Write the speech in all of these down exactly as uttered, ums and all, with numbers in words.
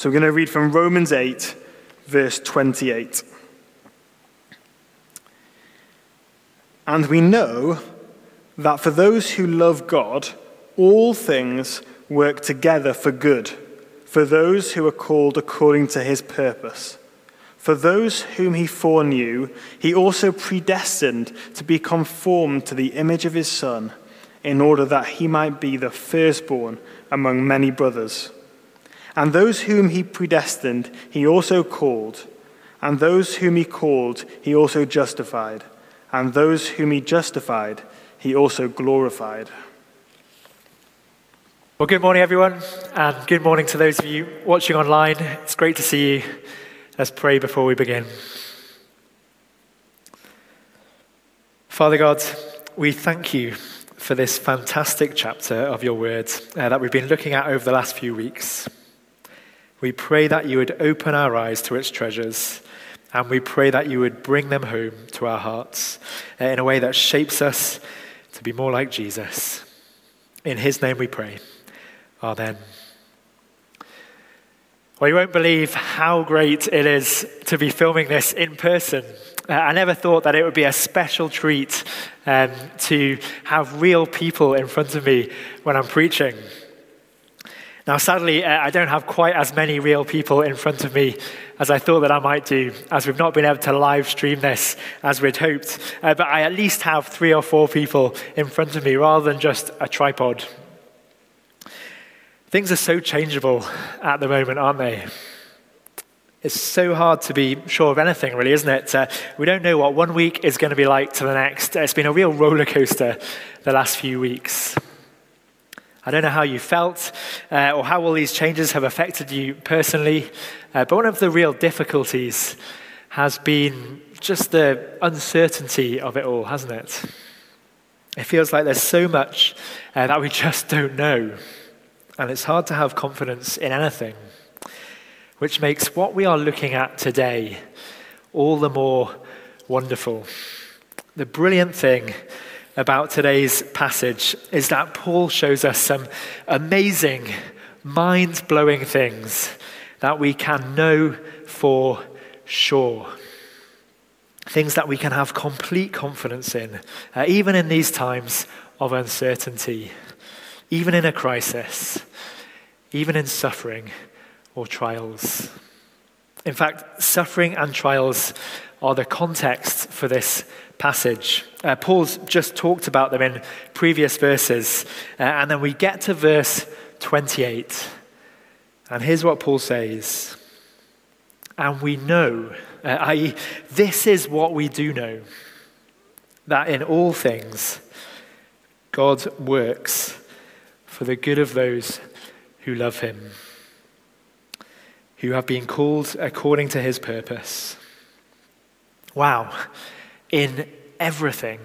So we're going to read from Romans eight, verse twenty-eight. And we know that for those who love God, all things work together for good, for those who are called according to his purpose. For those whom he foreknew, he also predestined to be conformed to the image of his Son, in order that he might be the firstborn among many brothers. And those whom he predestined, he also called. And those whom he called, he also justified. And those whom he justified, he also glorified. Well, good morning, everyone, and good morning to those of you watching online. It's great to see you. Let's pray before we begin. Father God, we thank you for this fantastic chapter of your word uh, that we've been looking at over the last few weeks. We pray that you would open our eyes to its treasures, and we pray that you would bring them home to our hearts uh, in a way that shapes us to be more like Jesus. In his name we pray. Amen. Well, you won't believe how great it is to be filming this in person. Uh, I never thought that it would be a special treat um, to have real people in front of me when I'm preaching. Now, sadly, uh, I don't have quite as many real people in front of me as I thought that I might do, as we've not been able to live stream this as we'd hoped. Uh, but I at least have three or four people in front of me rather than just a tripod. Things are so changeable at the moment, aren't they? It's so hard to be sure of anything, really, isn't it? Uh, we don't know what one week is going to be like to the next. It's been a real roller coaster the last few weeks. I don't know how you felt uh, or how all these changes have affected you personally, uh, but one of the real difficulties has been just the uncertainty of it all, hasn't it? It feels like there's so much uh, that we just don't know. And it's hard to have confidence in anything, which makes what we are looking at today all the more wonderful. The brilliant thing about today's passage is that Paul shows us some amazing, mind-blowing things that we can know for sure. Things that we can have complete confidence in, uh, even in these times of uncertainty, even in a crisis, even in suffering or trials. In fact, suffering and trials are the context for this passage. Uh, Paul's just talked about them in previous verses, uh, and then we get to verse twenty-eight. And here's what Paul says. And we know, uh, that is, this is what we do know, that in all things, God works for the good of those who love him, who have been called according to his purpose. Wow, in everything,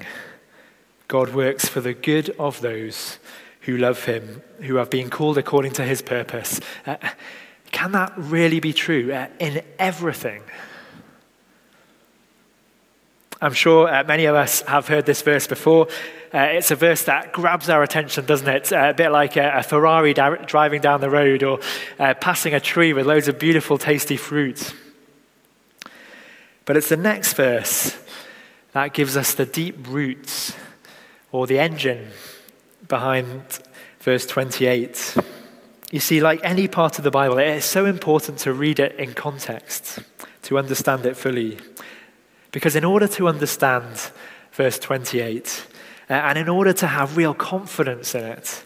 God works for the good of those who love him, who have been called according to his purpose. Uh, can that really be true? Uh, in everything? I'm sure uh, many of us have heard this verse before. Uh, it's a verse that grabs our attention, doesn't it? Uh, a bit like a, a Ferrari di- driving down the road or uh, passing a tree with loads of beautiful, tasty fruit. But it's the next verse that gives us the deep roots or the engine behind verse twenty-eight. You see, like any part of the Bible, it is so important to read it in context, to understand it fully. Because in order to understand verse twenty-eight, uh, and in order to have real confidence in it,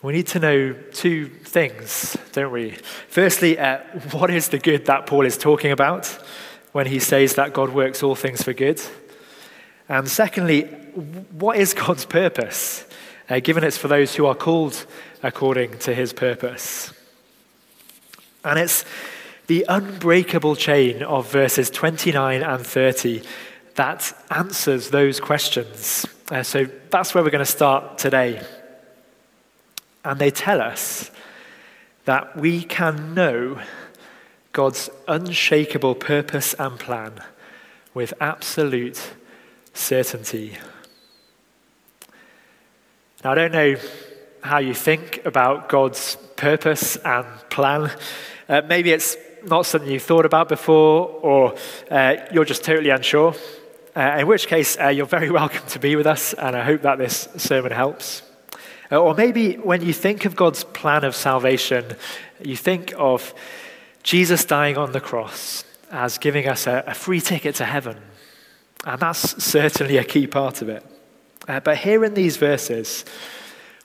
we need to know two things, don't we? Firstly, uh, what is the good that Paul is talking about when he says that God works all things for good? And secondly, what is God's purpose, uh, given it's for those who are called according to his purpose? And it's the unbreakable chain of verses twenty-nine and thirty that answers those questions. Uh, so that's where we're going to start today. And they tell us that we can know God's unshakable purpose and plan with absolute certainty. Now, I don't know how you think about God's purpose and plan. Uh, maybe it's not something you've thought about before, or uh, you're just totally unsure, uh, in which case uh, you're very welcome to be with us, and I hope that this sermon helps. Uh, or maybe when you think of God's plan of salvation, you think of Jesus dying on the cross as giving us a, a free ticket to heaven, and that's certainly a key part of it. Uh, but here in these verses,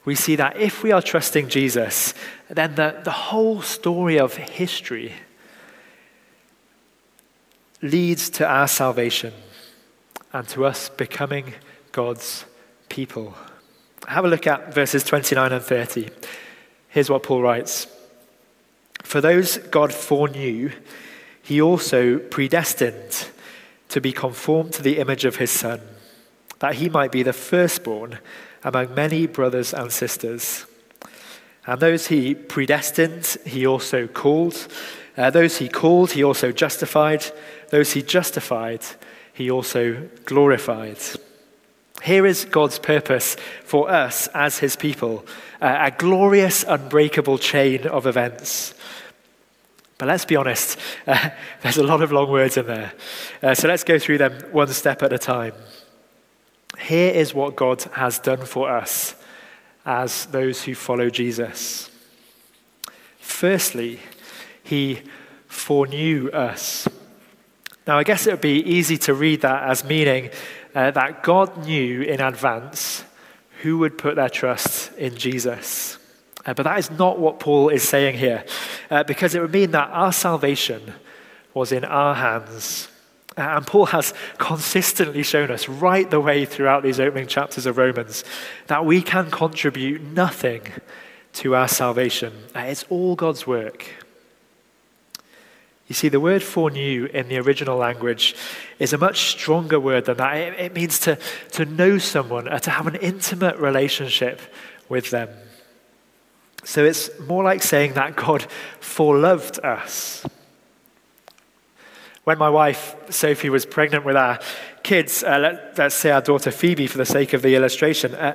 we see that if we are trusting Jesus, then the, the whole story of history leads to our salvation and to us becoming God's people. Have a look at verses twenty-nine and thirty. Here's what Paul writes. For those God foreknew, he also predestined to be conformed to the image of his Son, that he might be the firstborn among many brothers and sisters. And those he predestined, he also called. Uh, those he called, he also justified. Those he justified, he also glorified. Here is God's purpose for us as his people, uh, a glorious, unbreakable chain of events. But let's be honest, uh, there's a lot of long words in there. Uh, so let's go through them one step at a time. Here is what God has done for us as those who follow Jesus. Firstly, he foreknew us. Now, I guess it would be easy to read that as meaning uh, that God knew in advance who would put their trust in Jesus. Uh, but that is not what Paul is saying here, uh, because it would mean that our salvation was in our hands. Uh, and Paul has consistently shown us right the way throughout these opening chapters of Romans that we can contribute nothing to our salvation. Uh, it's all God's work. You see, the word foreknew in the original language is a much stronger word than that. It, it means to, to know someone, or to have an intimate relationship with them. So it's more like saying that God foreloved us. When my wife, Sophie, was pregnant with our kids, uh, let, let's say our daughter Phoebe for the sake of the illustration, uh,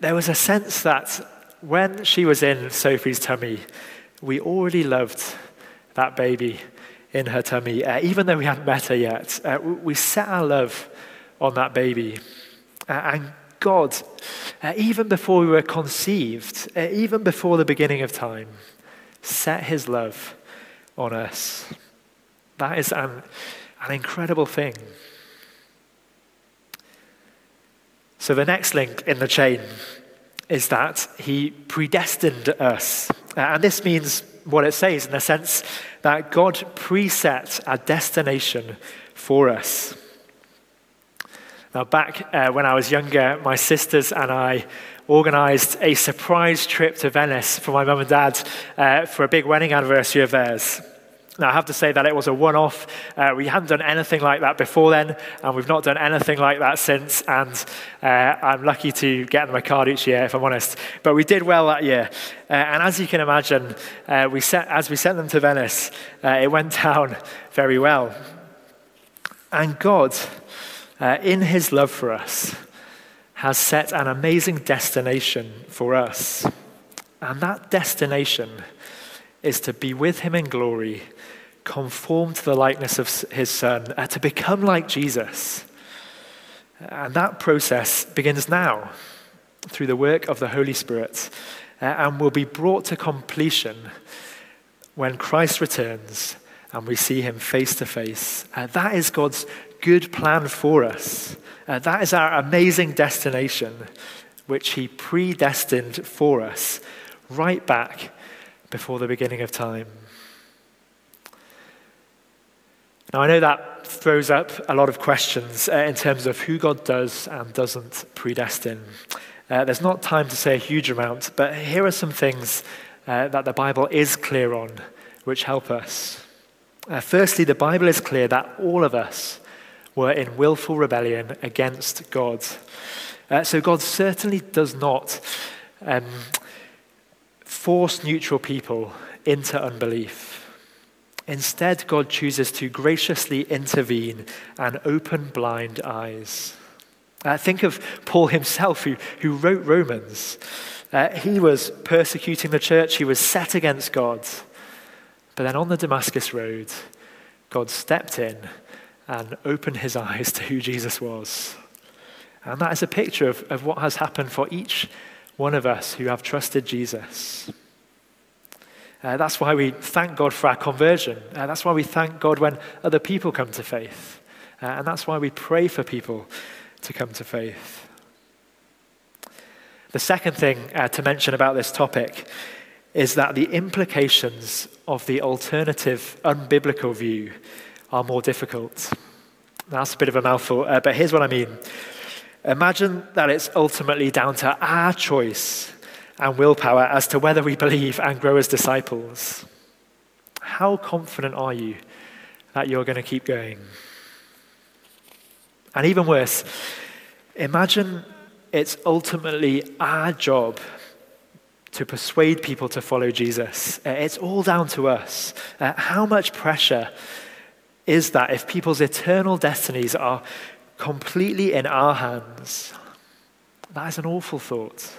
there was a sense that when she was in Sophie's tummy, we already loved that baby in her tummy, uh, even though we hadn't met her yet. Uh, we set our love on that baby. Uh, and God, uh, even before we were conceived, uh, even before the beginning of time, set his love on us. That is an, an incredible thing. So the next link in the chain is that he predestined us. Uh, and this means what it says in the sense that God preset a destination for us. Now, back uh, when I was younger, my sisters and I organized a surprise trip to Venice for my mum and dad uh, for a big wedding anniversary of theirs. Now, I have to say that it was a one-off. Uh, we hadn't done anything like that before then, and we've not done anything like that since, and uh, I'm lucky to get on my card each year, if I'm honest. But we did well that year. Uh, and as you can imagine, uh, we set, as we sent them to Venice, uh, it went down very well. And God, uh, in his love for us, has set an amazing destination for us. And that destination is to be with him in glory, conform to the likeness of his Son, uh, to become like Jesus. And that process begins now through the work of the Holy Spirit uh, and will be brought to completion when Christ returns and we see him face to face. Uh, that is God's good plan for us. Uh, that is our amazing destination, which he predestined for us right back before the beginning of time. Now, I know that throws up a lot of questions uh, in terms of who God does and doesn't predestine. Uh, there's not time to say a huge amount, but here are some things uh, that the Bible is clear on which help us. Uh, firstly, the Bible is clear that all of us were in willful rebellion against God. Uh, so God certainly does not um, force neutral people into unbelief. Instead, God chooses to graciously intervene and open blind eyes. Uh, think of Paul himself, who, who wrote Romans. Uh, he was persecuting the church. He was set against God. But then on the Damascus Road, God stepped in and opened his eyes to who Jesus was. And that is a picture of, of what has happened for each one of us who have trusted Jesus. Uh, that's why we thank God for our conversion. Uh, that's why we thank God when other people come to faith. Uh, and that's why we pray for people to come to faith. The second thing uh, to mention about this topic is that the implications of the alternative, unbiblical view are more difficult. Now, that's a bit of a mouthful, uh, but here's what I mean. Imagine that it's ultimately down to our choice and willpower as to whether we believe and grow as disciples. How confident are you that you're going to keep going? And even worse, imagine it's ultimately our job to persuade people to follow Jesus. It's all down to us. Uh, how much pressure is that if people's eternal destinies are completely in our hands? That is an awful thought.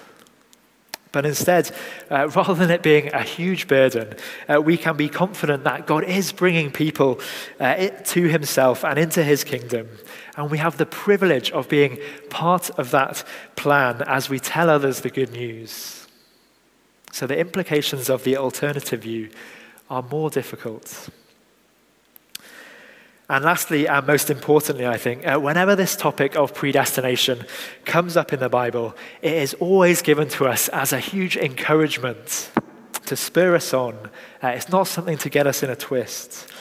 But instead, uh, rather than it being a huge burden, uh, we can be confident that God is bringing people uh, to himself and into his kingdom. And we have the privilege of being part of that plan as we tell others the good news. So the implications of the alternative view are more difficult. And lastly, and most importantly, I think, uh, whenever this topic of predestination comes up in the Bible, it is always given to us as a huge encouragement to spur us on. Uh, it's not something to get us in a twist.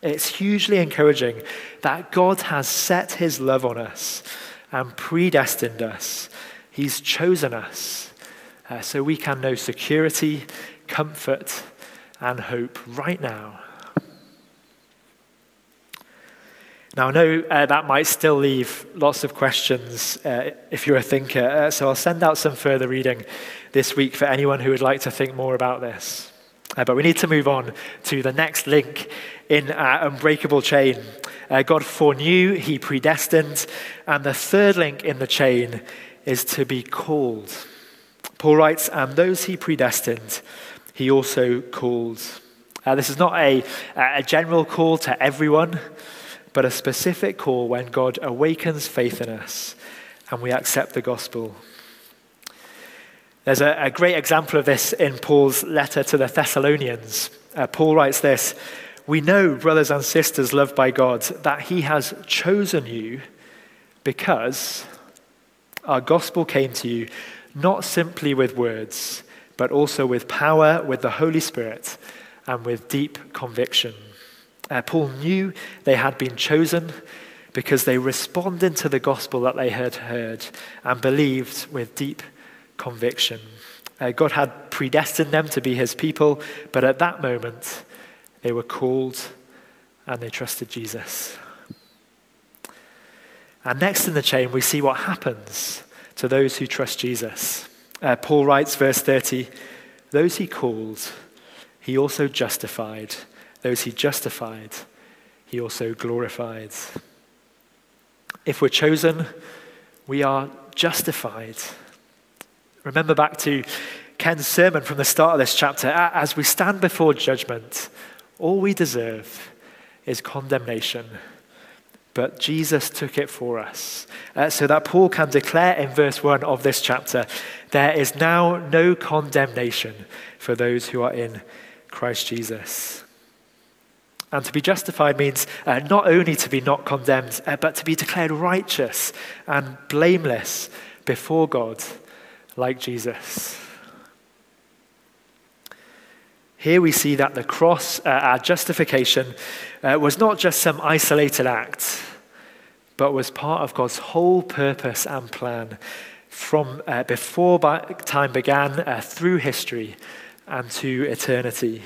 It's hugely encouraging that God has set his love on us and predestined us. He's chosen us uh, so we can know security, comfort, and hope right now. Now, I know uh, that might still leave lots of questions uh, if you're a thinker, uh, so I'll send out some further reading this week for anyone who would like to think more about this. Uh, but we need to move on to the next link in our unbreakable chain. Uh, God foreknew, he predestined, and the third link in the chain is to be called. Paul writes, and those he predestined, he also called. Uh, this is not a, a general call to everyone, but a specific call when God awakens faith in us and we accept the gospel. There's a, a great example of this in Paul's letter to the Thessalonians. Uh, Paul writes this, "We know, brothers and sisters loved by God, that he has chosen you because our gospel came to you not simply with words, but also with power, with the Holy Spirit, and with deep conviction." Uh, Paul knew they had been chosen because they responded to the gospel that they had heard and believed with deep conviction. Uh, God had predestined them to be his people, but at that moment, they were called and they trusted Jesus. And next in the chain, we see what happens to those who trust Jesus. Uh, Paul writes, verse thirty, "Those he called, he also justified. Those he justified, he also glorified." If we're chosen, we are justified. Remember back to Ken's sermon from the start of this chapter. As we stand before judgment, all we deserve is condemnation. But Jesus took it for us. Uh, so that Paul can declare in verse one of this chapter, there is now no condemnation for those who are in Christ Jesus. And to be justified means uh, not only to be not condemned, uh, but to be declared righteous and blameless before God, like Jesus. Here we see that the cross, uh, our justification, uh, was not just some isolated act, but was part of God's whole purpose and plan from uh, before time began, uh, through history, and to eternity.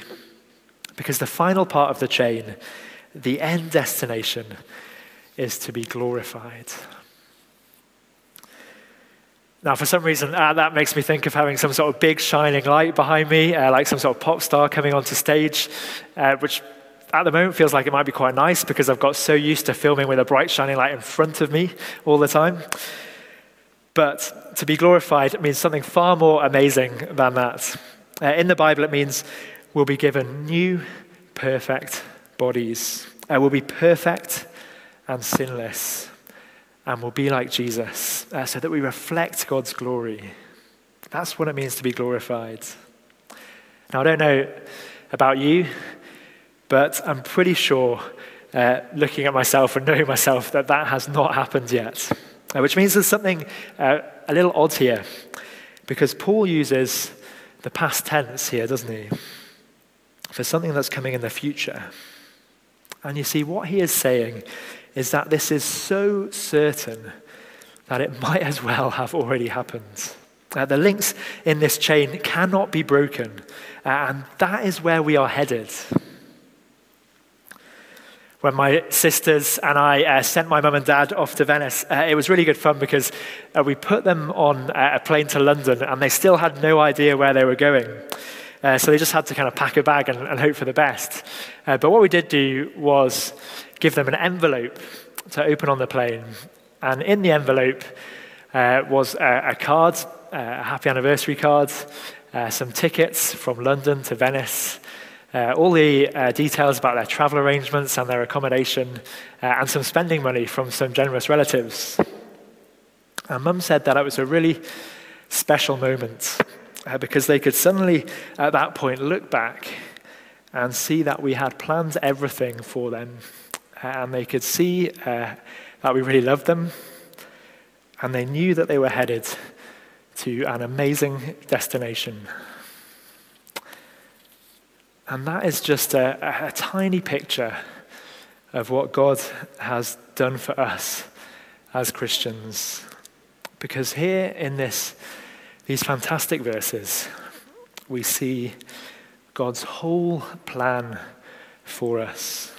Because the final part of the chain, the end destination, is to be glorified. Now, for some reason, uh, that makes me think of having some sort of big shining light behind me, uh, like some sort of pop star coming onto stage, uh, which at the moment feels like it might be quite nice because I've got so used to filming with a bright shining light in front of me all the time. But to be glorified means something far more amazing than that. Uh, in the Bible, it means we'll be given new, perfect bodies. Uh, we'll be perfect and sinless, and we'll be like Jesus, uh, so that we reflect God's glory. That's what it means to be glorified. Now, I don't know about you, but I'm pretty sure, uh, looking at myself and knowing myself, that that has not happened yet, uh, which means there's something uh, a little odd here, because Paul uses the past tense here, doesn't he, for something that's coming in the future. And you see, what he is saying is that this is so certain that it might as well have already happened. Uh, the links in this chain cannot be broken, uh, and that is where we are headed. When my sisters and I uh, sent my mum and dad off to Venice, uh, it was really good fun because uh, we put them on uh, a plane to London, and they still had no idea where they were going. Uh, so they just had to kind of pack a bag and, and hope for the best. Uh, but what we did do was give them an envelope to open on the plane. And in the envelope uh, was a, a card, a happy anniversary card, uh, some tickets from London to Venice, uh, all the uh, details about their travel arrangements and their accommodation, uh, and some spending money from some generous relatives. And Mum said that it was a really special moment, Uh, because they could suddenly, at that point, look back and see that we had planned everything for them. Uh, and they could see uh, that we really loved them. And they knew that they were headed to an amazing destination. And that is just a, a tiny picture of what God has done for us as Christians. Because here in this These fantastic verses, we see God's whole plan for us.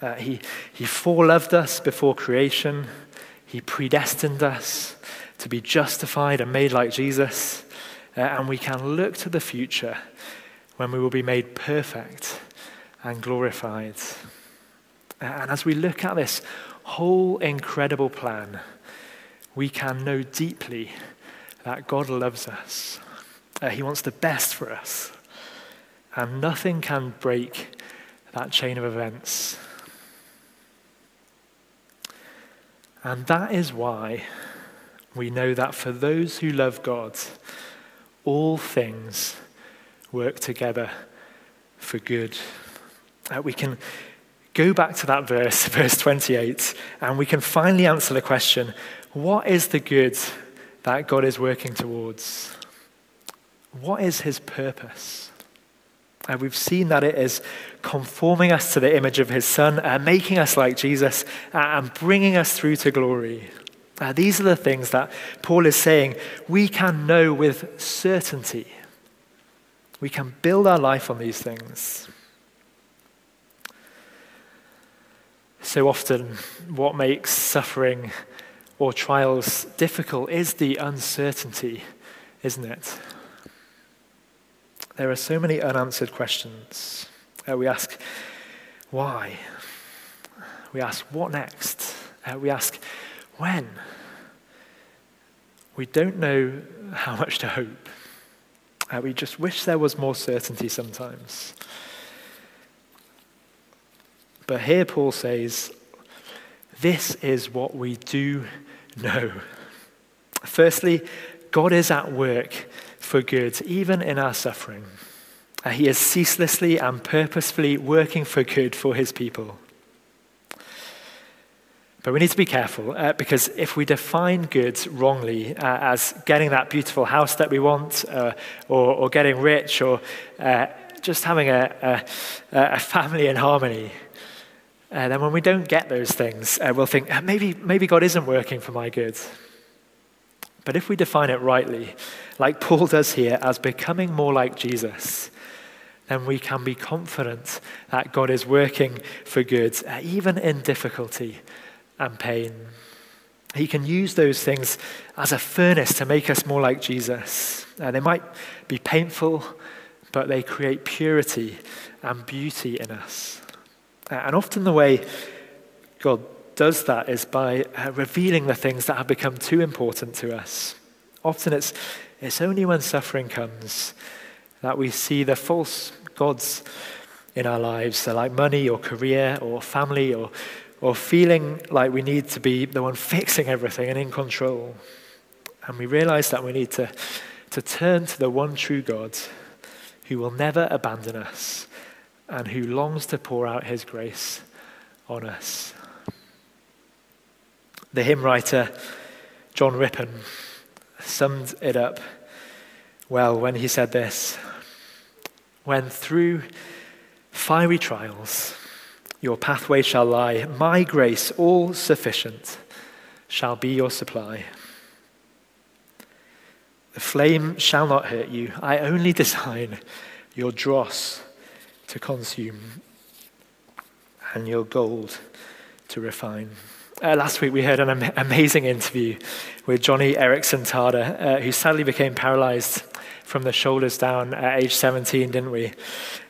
Uh, he, he foreloved us before creation. He predestined us to be justified and made like Jesus. Uh, and we can look to the future when we will be made perfect and glorified. Uh, and as we look at this whole incredible plan, we can know deeply that God loves us. Uh, he wants the best for us. And nothing can break that chain of events. And that is why we know that for those who love God, all things work together for good. Uh, we can go back to that verse, verse twenty-eight, and we can finally answer the question, what is the good that God is working towards? What is his purpose? And we've seen that it is conforming us to the image of his son, uh, making us like Jesus, uh, and bringing us through to glory. Uh, these are the things that Paul is saying we can know with certainty. We can build our life on these things. So often, what makes suffering or trials difficult is the uncertainty, isn't it? There are so many unanswered questions. Uh, we ask, why? We ask, what next? Uh, we ask, when? We don't know how much to hope. Uh, we just wish there was more certainty sometimes. But here Paul says, this is what we do know. Firstly, God is at work for good, even in our suffering. He is ceaselessly and purposefully working for good for his people. But we need to be careful, uh, because if we define good wrongly uh, as getting that beautiful house that we want, uh, or, or getting rich, or uh, just having a, a, a family in harmony, Uh, then when we don't get those things, uh, we'll think, maybe maybe God isn't working for my good. But if we define it rightly, like Paul does here, as becoming more like Jesus, then we can be confident that God is working for good, uh, even in difficulty and pain. He can use those things as a furnace to make us more like Jesus. Uh, they might be painful, but they create purity and beauty in us. And often the way God does that is by uh, revealing the things that have become too important to us. Often it's, it's only when suffering comes that we see the false gods in our lives. They're like money or career or family or, or feeling like we need to be the one fixing everything and in control. And we realize that we need to, to turn to the one true God who will never abandon us and who longs to pour out his grace on us. The hymn writer John Rippon summed it up well when he said this: "When through fiery trials your pathway shall lie, my grace all sufficient shall be your supply. The flame shall not hurt you, I only design your dross to consume and your gold to refine." Uh, last week we heard an am- amazing interview with Johnny Erickson Tada, uh, who sadly became paralyzed from the shoulders down at age seventeen, didn't we?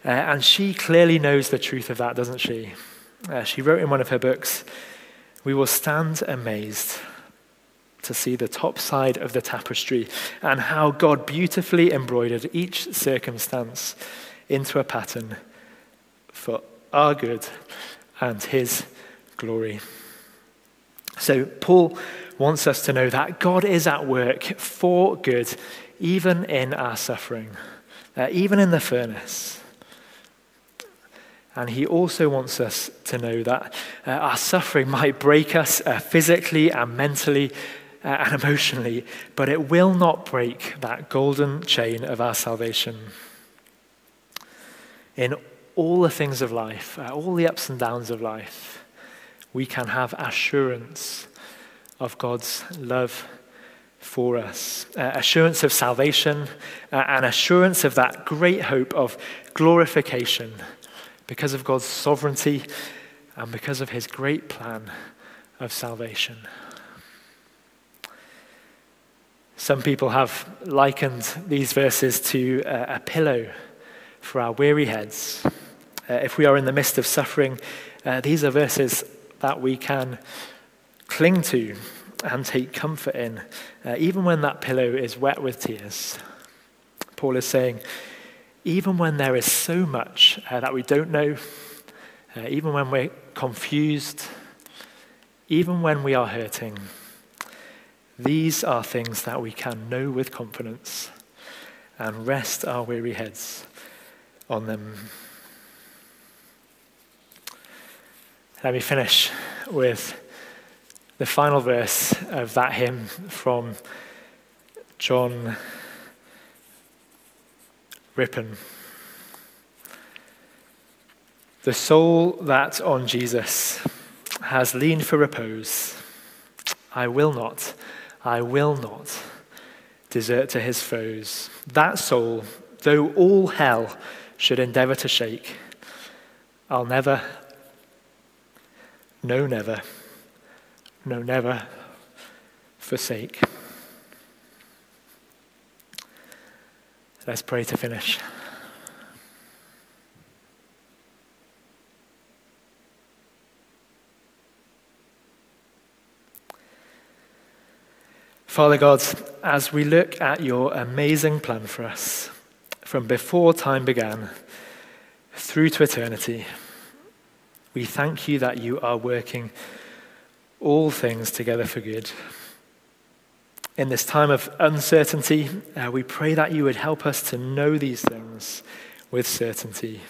Uh, and she clearly knows the truth of that, doesn't she? Uh, she wrote in one of her books, "We will stand amazed to see the top side of the tapestry and how God beautifully embroidered each circumstance into a pattern for our good and his glory." So Paul wants us to know that God is at work for good, even in our suffering, uh, even in the furnace. And he also wants us to know that uh, our suffering might break us uh, physically and mentally uh, and emotionally, but it will not break that golden chain of our salvation. In all the things of life, uh, all the ups and downs of life, we can have assurance of God's love for us, uh, assurance of salvation, uh, and assurance of that great hope of glorification because of God's sovereignty and because of his great plan of salvation. Some people have likened these verses to uh, a pillow for our weary heads. Uh, if we are in the midst of suffering, uh, these are verses that we can cling to and take comfort in, uh, even when that pillow is wet with tears. Paul is saying, even when there is so much uh, that we don't know, uh, even when we're confused, even when we are hurting, these are things that we can know with confidence and rest our weary heads on them. Let me finish with the final verse of that hymn from John Rippon. "The soul that on Jesus has leaned for repose, I will not, I will not desert to his foes. That soul, though all hell should endeavor to shake, I'll never, no, never, no, never forsake." Let's pray to finish. Father God, as we look at your amazing plan for us, from before time began through to eternity, we thank you that you are working all things together for good. In this time of uncertainty, uh, we pray that you would help us to know these things with certainty.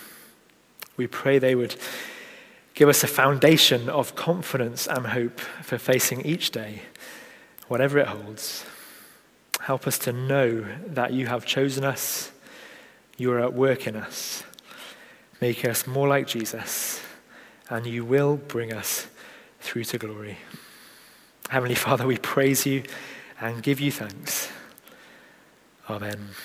We pray they would give us a foundation of confidence and hope for facing each day, whatever it holds. Help us to know that you have chosen us, you are at work in us, make us more like Jesus, and you will bring us through to glory. Heavenly Father, we praise you and give you thanks. Amen.